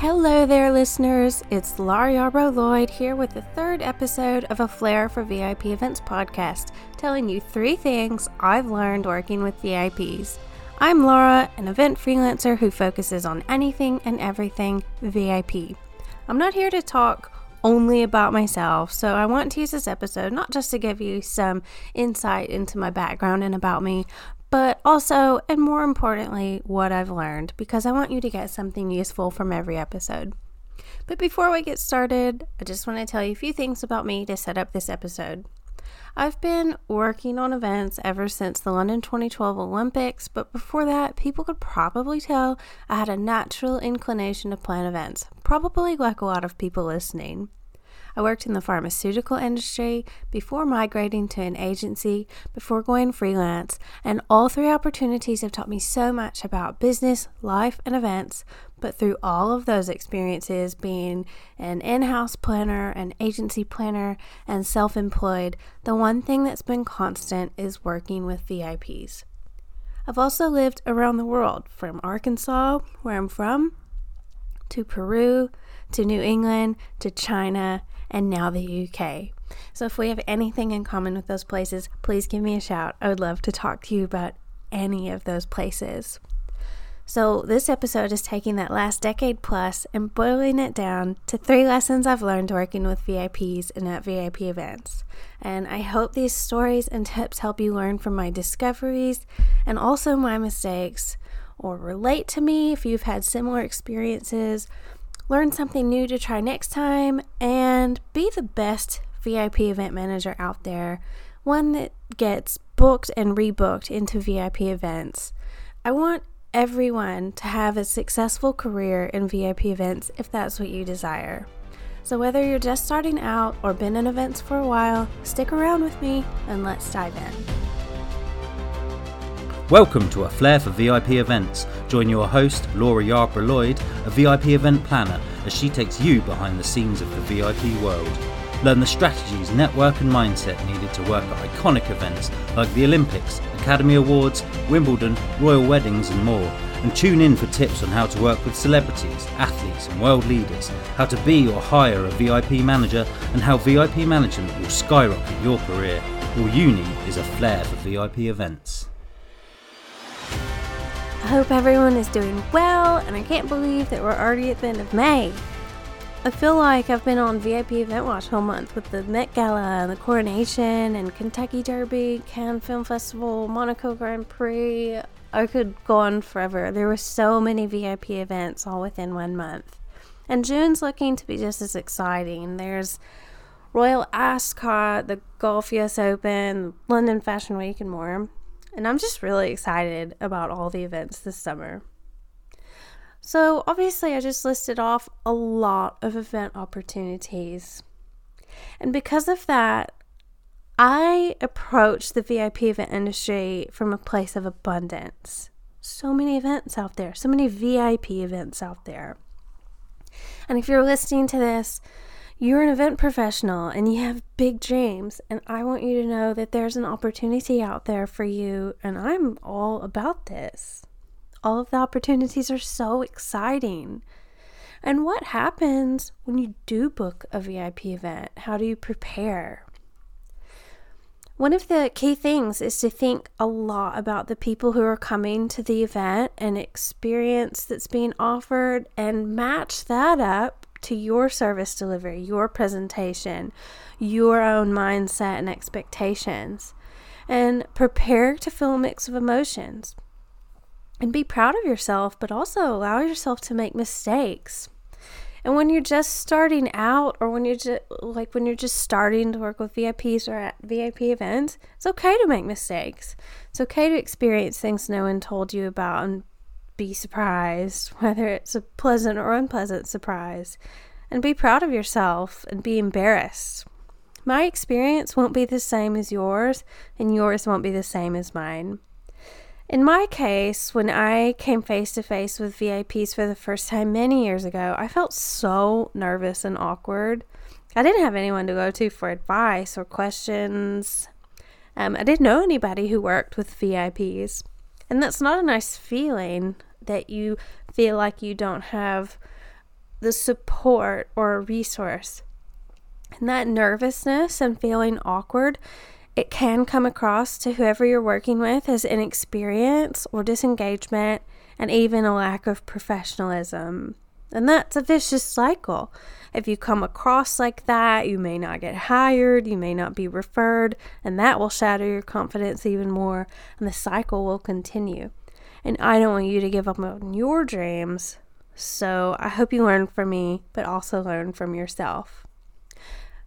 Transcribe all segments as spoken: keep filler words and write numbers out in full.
Hello there, listeners. It's Laura Yarbrough-Lloyd here with the third episode of A Flair for V I P Events podcast, telling you three things I've learned working with V I Ps. I'm Laura, an event freelancer who focuses on anything and everything V I P. I'm not here to talk only about myself, so I want to use this episode not just to give you some insight into my background and about me, but also, and more importantly, what I've learned, because I want you to get something useful from every episode. But before we get started, I just want to tell you a few things about me to set up this episode. I've been working on events ever since the London twenty twelve Olympics, but before that, people could probably tell I had a natural inclination to plan events, probably like a lot of people listening. I worked in the pharmaceutical industry before migrating to an agency, before going freelance, and all three opportunities have taught me so much about business, life, and events. But through all of those experiences, being an in-house planner, an agency planner, and self-employed, the one thing that's been constant is working with V I Ps. I've also lived around the world, from Arkansas, where I'm from, to Peru, to New England, to China, and now the U K. So if we have anything in common with those places, please give me a shout. I would love to talk to you about any of those places. So this episode is taking that last decade plus and boiling it down to three lessons I've learned working with V I Ps and at V I P events. And I hope these stories and tips help you learn from my discoveries and also my mistakes, or relate to me if you've had similar experiences, learn something new to try next time, and be the best V I P event manager out there, one that gets booked and rebooked into V I P events. I want everyone to have a successful career in V I P events if that's what you desire. So whether you're just starting out or been in events for a while, stick around with me and let's dive in. Welcome to A Flair for V I P Events. Join your host, Laura Yarbrough-Lloyd, a V I P event planner, as she takes you behind the scenes of the V I P world. Learn the strategies, network and mindset needed to work at iconic events like the Olympics, Academy Awards, Wimbledon, Royal Weddings and more. And tune in for tips on how to work with celebrities, athletes and world leaders, how to be or hire a V I P manager, and how V I P management will skyrocket your career. All you need is a flair for V I P events. I hope everyone is doing well, and I can't believe that we're already at the end of May. I feel like I've been on V I P Event Watch all month with the Met Gala and the Coronation and Kentucky Derby, Cannes Film Festival, Monaco Grand Prix. I could go on forever. There were so many V I P events all within one month. And June's looking to be just as exciting. There's Royal Ascot, the Golf U S Open, London Fashion Week, and more. And I'm just really excited about all the events this summer. So obviously I just listed off a lot of event opportunities. And because of that, I approach the V I P event industry from a place of abundance. So many events out there, so many V I P events out there. And if you're listening to this, you're an event professional and you have big dreams, and I want you to know that there's an opportunity out there for you, and I'm all about this. All of the opportunities are so exciting. And what happens when you do book a V I P event? How do you prepare? One of the key things is to think a lot about the people who are coming to the event and experience that's being offered, and match that up to your service delivery, your presentation, your own mindset and expectations. And prepare to feel a mix of emotions. And be proud of yourself, but also allow yourself to make mistakes. And when you're just starting out, or when you're just, like when you're just starting to work with V I Ps or at V I P events, it's okay to make mistakes. It's okay to experience things no one told you about and be surprised, whether it's a pleasant or unpleasant surprise, and be proud of yourself and be embarrassed. My experience won't be the same as yours, and yours won't be the same as mine. In my case, when I came face to face with V I Ps for the first time many years ago, I felt so nervous and awkward. I didn't have anyone to go to for advice or questions. Um, I didn't know anybody who worked with V I Ps, and that's not a nice feeling, that you feel like you don't have the support or a resource. And that nervousness and feeling awkward, it can come across to whoever you're working with as inexperience or disengagement and even a lack of professionalism. And that's a vicious cycle. If you come across like that, you may not get hired, you may not be referred, and that will shatter your confidence even more, and the cycle will continue. And I don't want you to give up on your dreams, so I hope you learn from me, but also learn from yourself.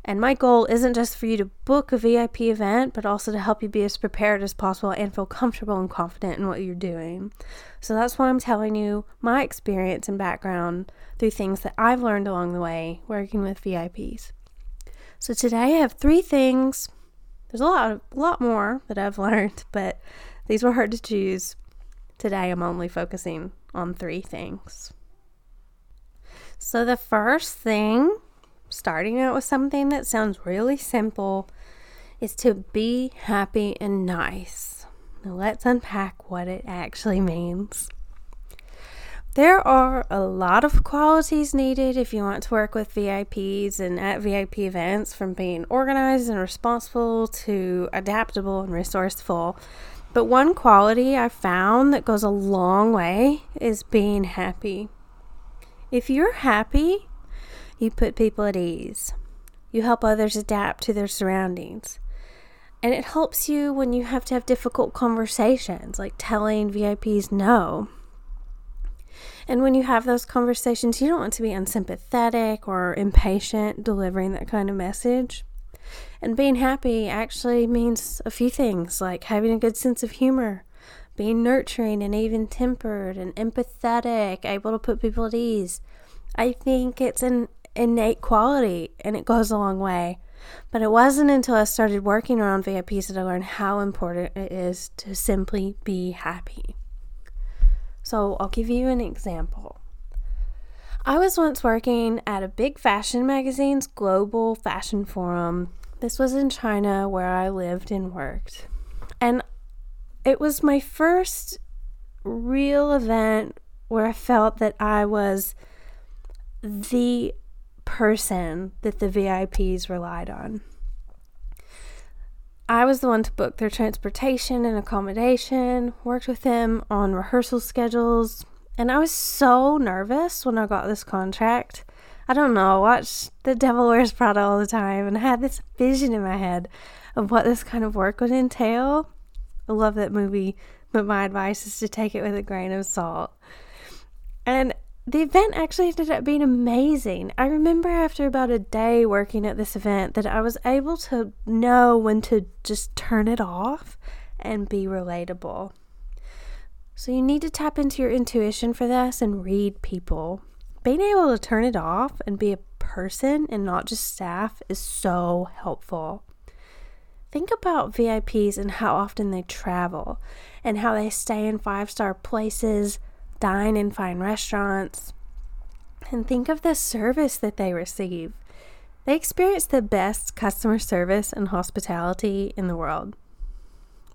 And my goal isn't just for you to book a V I P event, but also to help you be as prepared as possible and feel comfortable and confident in what you're doing. So that's why I'm telling you my experience and background through things that I've learned along the way working with V I Ps. So today I have three things. There's a lot, a lot more that I've learned, but these were hard to choose. Today I'm only focusing on three things. So the first thing, starting out with something that sounds really simple, is to be happy and nice. Now let's unpack what it actually means. There are a lot of qualities needed if you want to work with V I Ps and at V I P events, from being organized and responsible to adaptable and resourceful. But one quality I found that goes a long way is being happy. If you're happy, you put people at ease. You help others adapt to their surroundings. And it helps you when you have to have difficult conversations, like telling V I Ps no. And when you have those conversations, you don't want to be unsympathetic or impatient delivering that kind of message. And being happy actually means a few things, like having a good sense of humor, being nurturing and even-tempered and empathetic, able to put people at ease. I think it's an innate quality and it goes a long way. But it wasn't until I started working around V I Ps that I learned how important it is to simply be happy. So I'll give you an example. I was once working at a big fashion magazine's global fashion forum. This was in China, where I lived and worked. And it was my first real event where I felt that I was the person that the V I Ps relied on. I was the one to book their transportation and accommodation, worked with them on rehearsal schedules, and I was so nervous when I got this contract. I don't know, I watched The Devil Wears Prada all the time, and I had this vision in my head of what this kind of work would entail. I love that movie, but my advice is to take it with a grain of salt. And the event actually ended up being amazing. I remember after about a day working at this event that I was able to know when to just turn it off and be relatable. So you need to tap into your intuition for this and read people. Being able to turn it off and be a person and not just staff is so helpful. Think about V I Ps and how often they travel and how they stay in five-star places, dine in fine restaurants, and think of the service that they receive. They experience the best customer service and hospitality in the world.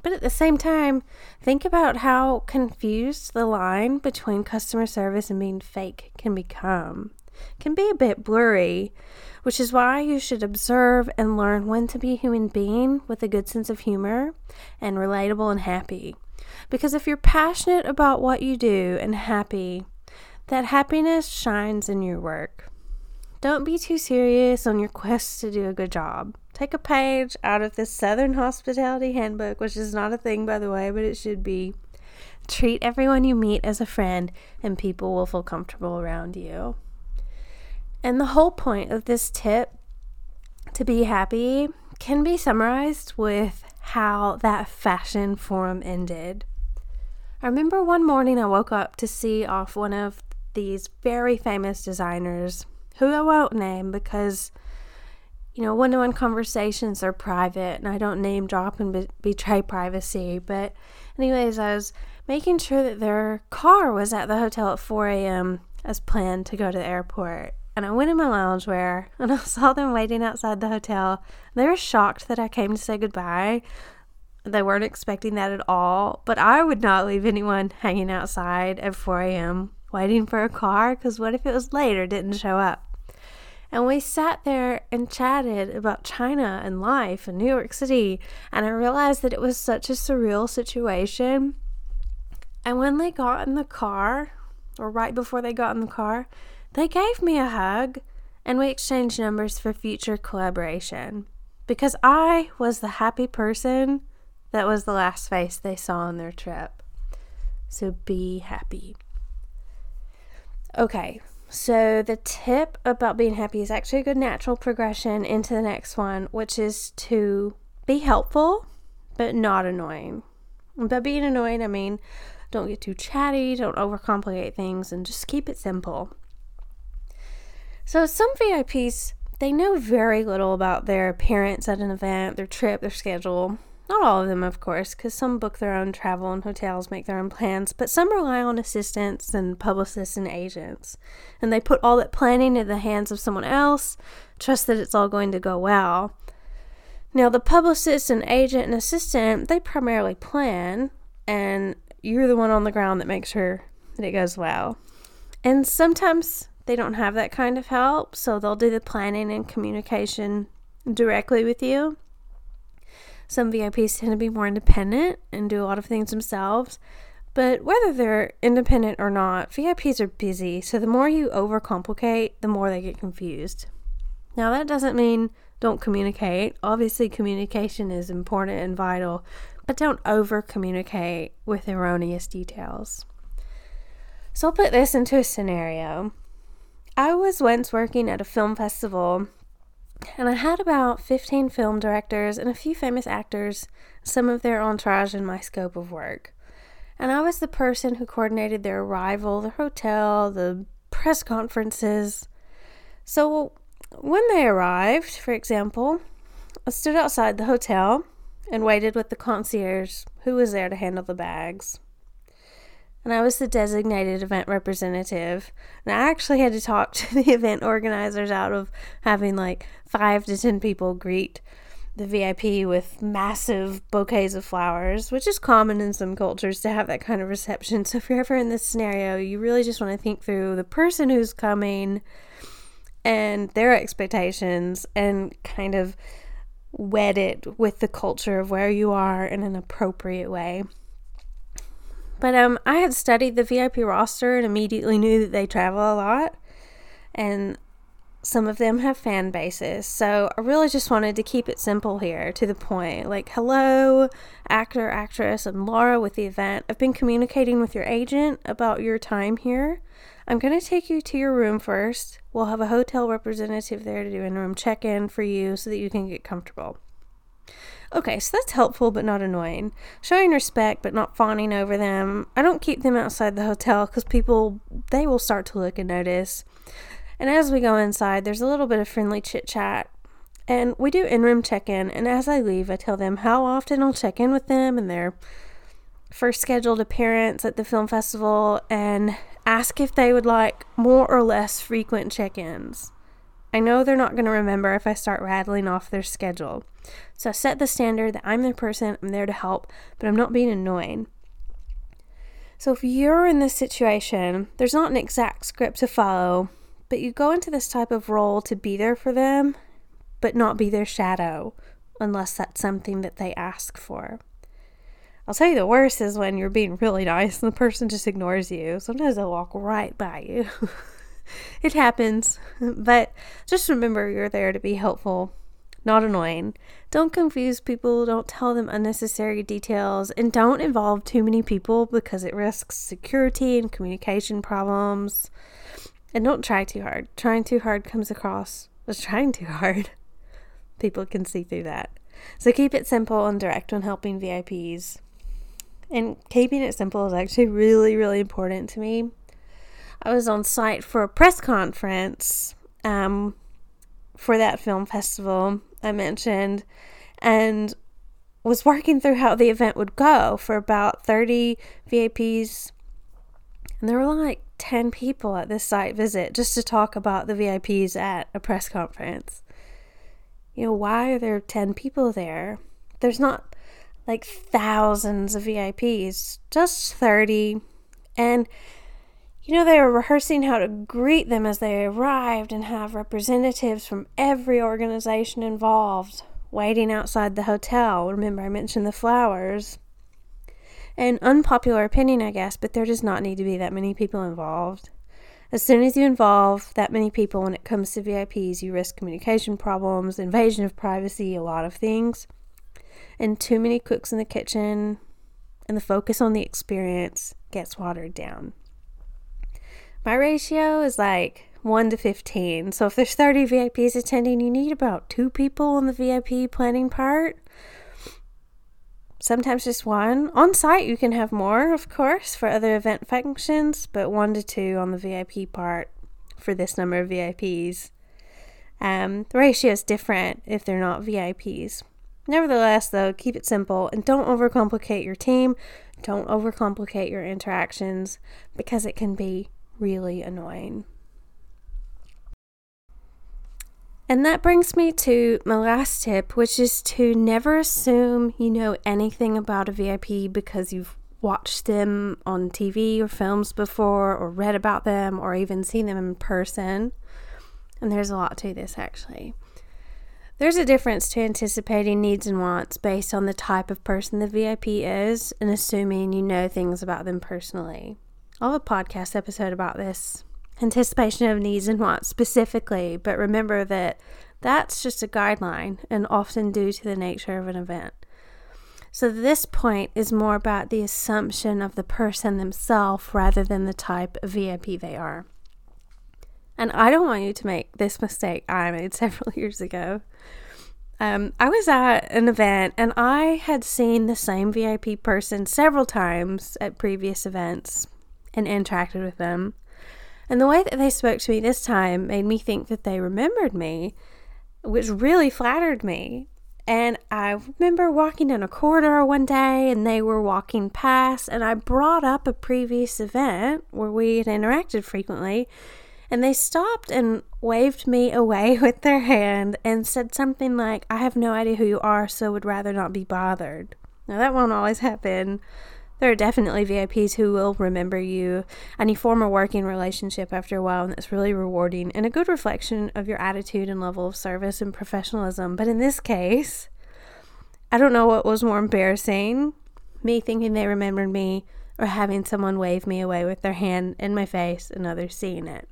But at the same time, think about how confused the line between customer service and being fake can become. It can be a bit blurry, which is why you should observe and learn when to be a human being with a good sense of humor and relatable and happy. Because if you're passionate about what you do and happy, that happiness shines in your work. Don't be too serious on your quest to do a good job. Take a page out of this Southern Hospitality Handbook, which is not a thing, by the way, but it should be. Treat everyone you meet as a friend, and people will feel comfortable around you. And the whole point of this tip to be happy can be summarized with how that fashion forum ended. I remember one morning I woke up to see off one of these very famous designers, who I won't name because, you know, one-to-one conversations are private and I don't name drop and be- betray privacy. But anyways, I was making sure that their car was at the hotel at four a.m. as planned to go to the airport. And I went in my loungewear and I saw them waiting outside the hotel. They were shocked that I came to say goodbye. They weren't expecting that at all. But I would not leave anyone hanging outside at four a.m. waiting for a car, because what if it was late or didn't show up? And we sat there and chatted about China and life and New York City, and I realized that it was such a surreal situation. And when they got in the car, or right before they got in the car, they gave me a hug, and we exchanged numbers for future collaboration, because I was the happy person that was the last face they saw on their trip. So be happy. Okay. So the tip about being happy is actually a good natural progression into the next one, which is to be helpful, but not annoying. By being annoying, I mean, don't get too chatty, don't overcomplicate things, and just keep it simple. So some V I Ps, they know very little about their appearance at an event, their trip, their schedule. Not all of them, of course, because some book their own travel and hotels, make their own plans, but some rely on assistants and publicists and agents. And they put all that planning into the hands of someone else, trust that it's all going to go well. Now, the publicist and agent and assistant, they primarily plan, and you're the one on the ground that makes sure that it goes well. And sometimes they don't have that kind of help, so they'll do the planning and communication directly with you. Some V I Ps tend to be more independent and do a lot of things themselves, but whether they're independent or not, V I Ps are busy, so the more you overcomplicate, the more they get confused. Now, that doesn't mean don't communicate. Obviously, communication is important and vital, but don't over-communicate with erroneous details. So I'll put this into a scenario. I was once working at a film festival, and I had about fifteen film directors and a few famous actors, some of their entourage, in my scope of work. And I was the person who coordinated their arrival, the hotel, the press conferences. So when they arrived, for example, I stood outside the hotel and waited with the concierge who was there to handle the bags. And I was the designated event representative. And I actually had to talk to the event organizers out of having like five to ten people greet the V I P with massive bouquets of flowers, which is common in some cultures to have that kind of reception. So if you're ever in this scenario, you really just want to think through the person who's coming and their expectations, and kind of wed it with the culture of where you are in an appropriate way. But um, I had studied the V I P roster and immediately knew that they travel a lot, and some of them have fan bases. So I really just wanted to keep it simple here, to the point. Like, hello, actor, actress, and Laura with the event. I've been communicating with your agent about your time here. I'm going to take you to your room first. We'll have a hotel representative there to do in-room check-in for you so that you can get comfortable. Okay, so that's helpful but not annoying. Showing respect but not fawning over them. I don't keep them outside the hotel because people, they will start to look and notice. And as we go inside, there's a little bit of friendly chit-chat. And we do in-room check-in. And as I leave, I tell them how often I'll check in with them and their first scheduled appearance at the film festival, and ask if they would like more or less frequent check-ins. I know they're not going to remember if I start rattling off their schedule. So I set the standard that I'm their person, I'm there to help, but I'm not being annoying. So if you're in this situation, there's not an exact script to follow, but you go into this type of role to be there for them, but not be their shadow, unless that's something that they ask for. I'll tell you, the worst is when you're being really nice and the person just ignores you. Sometimes they'll walk right by you. It happens, but just remember you're there to be helpful, not annoying. Don't confuse people, don't tell them unnecessary details, and don't involve too many people because it risks security and communication problems. And don't try too hard. Trying too hard comes across as trying too hard. People can see through that. So keep it simple and direct when helping V I Ps. And keeping it simple is actually really, really important to me. I was on site for a press conference um, for that film festival I mentioned, and was working through how the event would go for about thirty V I Ps. And there were like ten people at this site visit just to talk about the V I Ps at a press conference. You know, why are there ten people there? There's not like thousands of V I Ps, just thirty. And You know, they were rehearsing how to greet them as they arrived and have representatives from every organization involved waiting outside the hotel. Remember, I mentioned the flowers. An unpopular opinion, I guess, but there does not need to be that many people involved. As soon as you involve that many people when it comes to V I Ps, you risk communication problems, invasion of privacy, a lot of things. And too many cooks in the kitchen, and the focus on the experience gets watered down. My ratio is like one to fifteen. So if there's thirty V I Ps attending, you need about two people on the V I P planning part. Sometimes just one. On site, you can have more, of course, for other event functions, but one to two on the V I P part for this number of V I Ps. Um, the ratio is different if they're not V I Ps. Nevertheless, though, keep it simple and don't overcomplicate your team. Don't overcomplicate your interactions because it can be really annoying. And that brings me to my last tip, which is to never assume you know anything about a V I P because you've watched them on T V or films before, or read about them, or even seen them in person. And there's a lot to this, actually. There's a difference to anticipating needs and wants based on the type of person the V I P is and assuming you know things about them personally. I'll have a podcast episode about this. Anticipation of needs and wants specifically, but remember that that's just a guideline and often due to the nature of an event. So this point is more about the assumption of the person themselves rather than the type of V I P they are. And I don't want you to make this mistake I made several years ago. Um, I was at an event and I had seen the same V I P person several times at previous events and interacted with them. And the way that they spoke to me this time made me think that they remembered me, which really flattered me. And I remember walking down a corridor one day and they were walking past and I brought up a previous event where we had interacted frequently and they stopped and waved me away with their hand and said something like, "I have no idea who you are, so would rather not be bothered." Now that won't always happen. There are definitely V I Ps who will remember you and you form a working relationship after a while, and that's really rewarding and a good reflection of your attitude and level of service and professionalism. But in this case, I don't know what was more embarrassing, me thinking they remembered me or having someone wave me away with their hand in my face and others seeing it.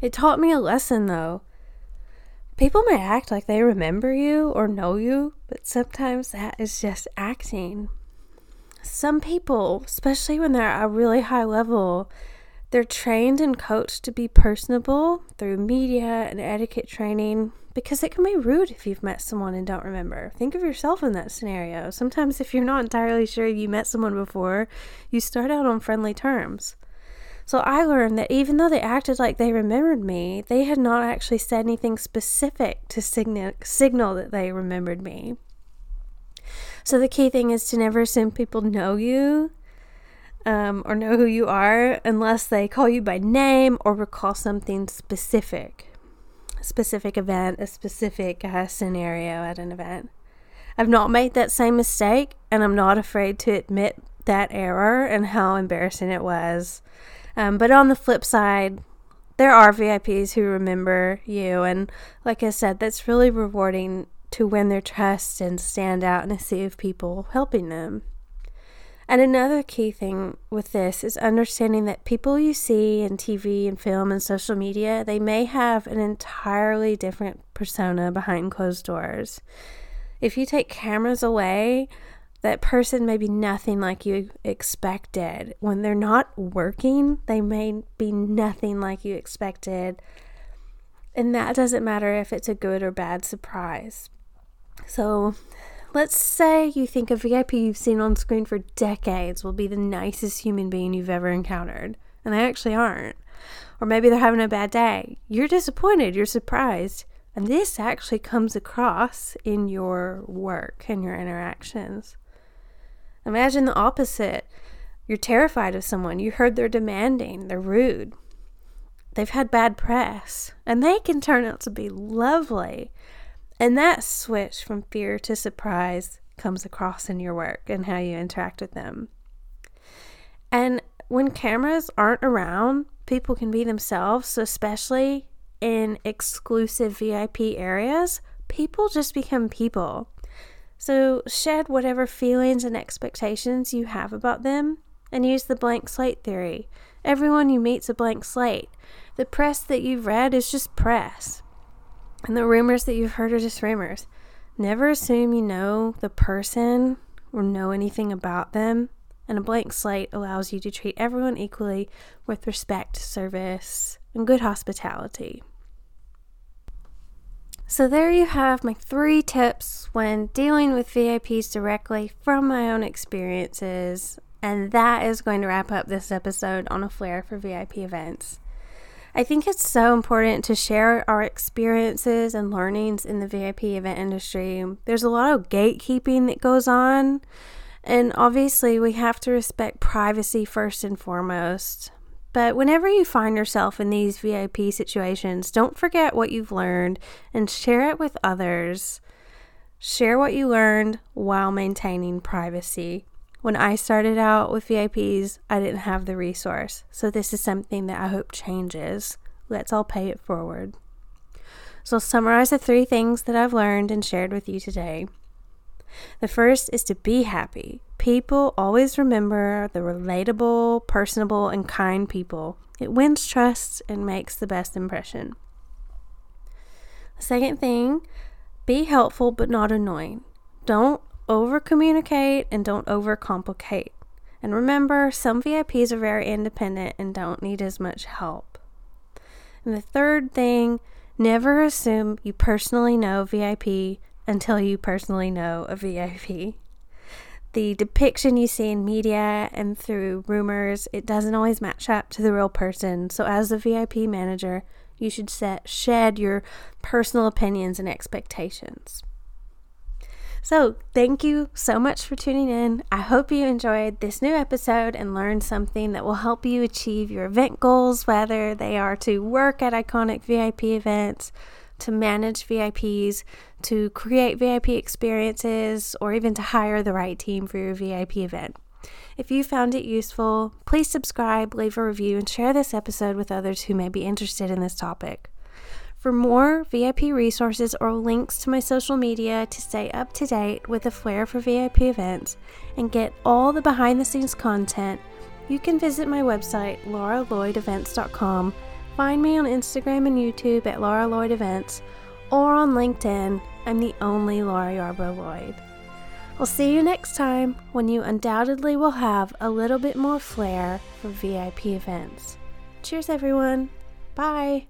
It taught me a lesson, though. People may act like they remember you or know you, but sometimes that is just acting. Some people, especially when they're at a really high level, they're trained and coached to be personable through media and etiquette training because it can be rude if you've met someone and don't remember. Think of yourself in that scenario. Sometimes if you're not entirely sure you met someone before, you start out on friendly terms. So I learned that even though they acted like they remembered me, they had not actually said anything specific to sign- signal that they remembered me. So the key thing is to never assume people know you um, or know who you are unless they call you by name or recall something specific, a specific event, a specific uh, scenario at an event. I've not made that same mistake, and I'm not afraid to admit that error and how embarrassing it was. Um, but on the flip side, there are V I Ps who remember you, and like I said, that's really rewarding to win their trust and stand out in a sea of people helping them. And another key thing with this is understanding that people you see in T V and film and social media, they may have an entirely different persona behind closed doors. If you take cameras away, that person may be nothing like you expected. When they're not working, they may be nothing like you expected. And that doesn't matter if it's a good or bad surprise. So let's say you think a V I P you've seen on screen for decades will be the nicest human being you've ever encountered, and they actually aren't. Or maybe they're having a bad day. You're disappointed, you're surprised, and this actually comes across in your work and your interactions. Imagine the opposite. You're terrified of someone. You heard they're demanding, they're rude. They've had bad press, and they can turn out to be lovely. And that switch from fear to surprise comes across in your work and how you interact with them. And when cameras aren't around, people can be themselves, especially in exclusive V I P areas. People just become people. So shed whatever feelings and expectations you have about them and use the blank slate theory. Everyone you meet's a blank slate. The press that you've read is just press. And the rumors that you've heard are just rumors. Never assume you know the person or know anything about them. And a blank slate allows you to treat everyone equally with respect, service, and good hospitality. So there you have my three tips when dealing with V I Ps directly from my own experiences. And that is going to wrap up this episode on A Flair for V I P Events. I think it's so important to share our experiences and learnings in the V I P event industry. There's a lot of gatekeeping that goes on. And obviously, we have to respect privacy first and foremost. But whenever you find yourself in these V I P situations, don't forget what you've learned and share it with others. Share what you learned while maintaining privacy. When I started out with V I Ps, I didn't have the resource. So this is something that I hope changes. Let's all pay it forward. So I'll summarize the three things that I've learned and shared with you today. The first is to be happy. People always remember the relatable, personable, and kind people. It wins trust and makes the best impression. The second thing, be helpful but not annoying. Don't over-communicate and don't over-complicate. And remember, some V I Ps are very independent and don't need as much help. And the third thing, never assume you personally know V I P until you personally know a V I P. The depiction you see in media and through rumors, it doesn't always match up to the real person. So as a V I P manager, you should set, shed your personal opinions and expectations. So thank you so much for tuning in. I hope you enjoyed this new episode and learned something that will help you achieve your event goals, whether they are to work at iconic V I P events, to manage V I Ps, to create V I P experiences, or even to hire the right team for your V I P event. If you found it useful, please subscribe, leave a review, and share this episode with others who may be interested in this topic. For more V I P resources or links to my social media to stay up to date with A Flair for V I P Events and get all the behind-the-scenes content, you can visit my website, laura lloyd events dot com. Find me on Instagram and YouTube at Laura Lloyd Events, or on LinkedIn. I'm the only Laura Yarbrough-Lloyd. I'll see you next time when you undoubtedly will have a little bit more flair for V I P events. Cheers, everyone. Bye.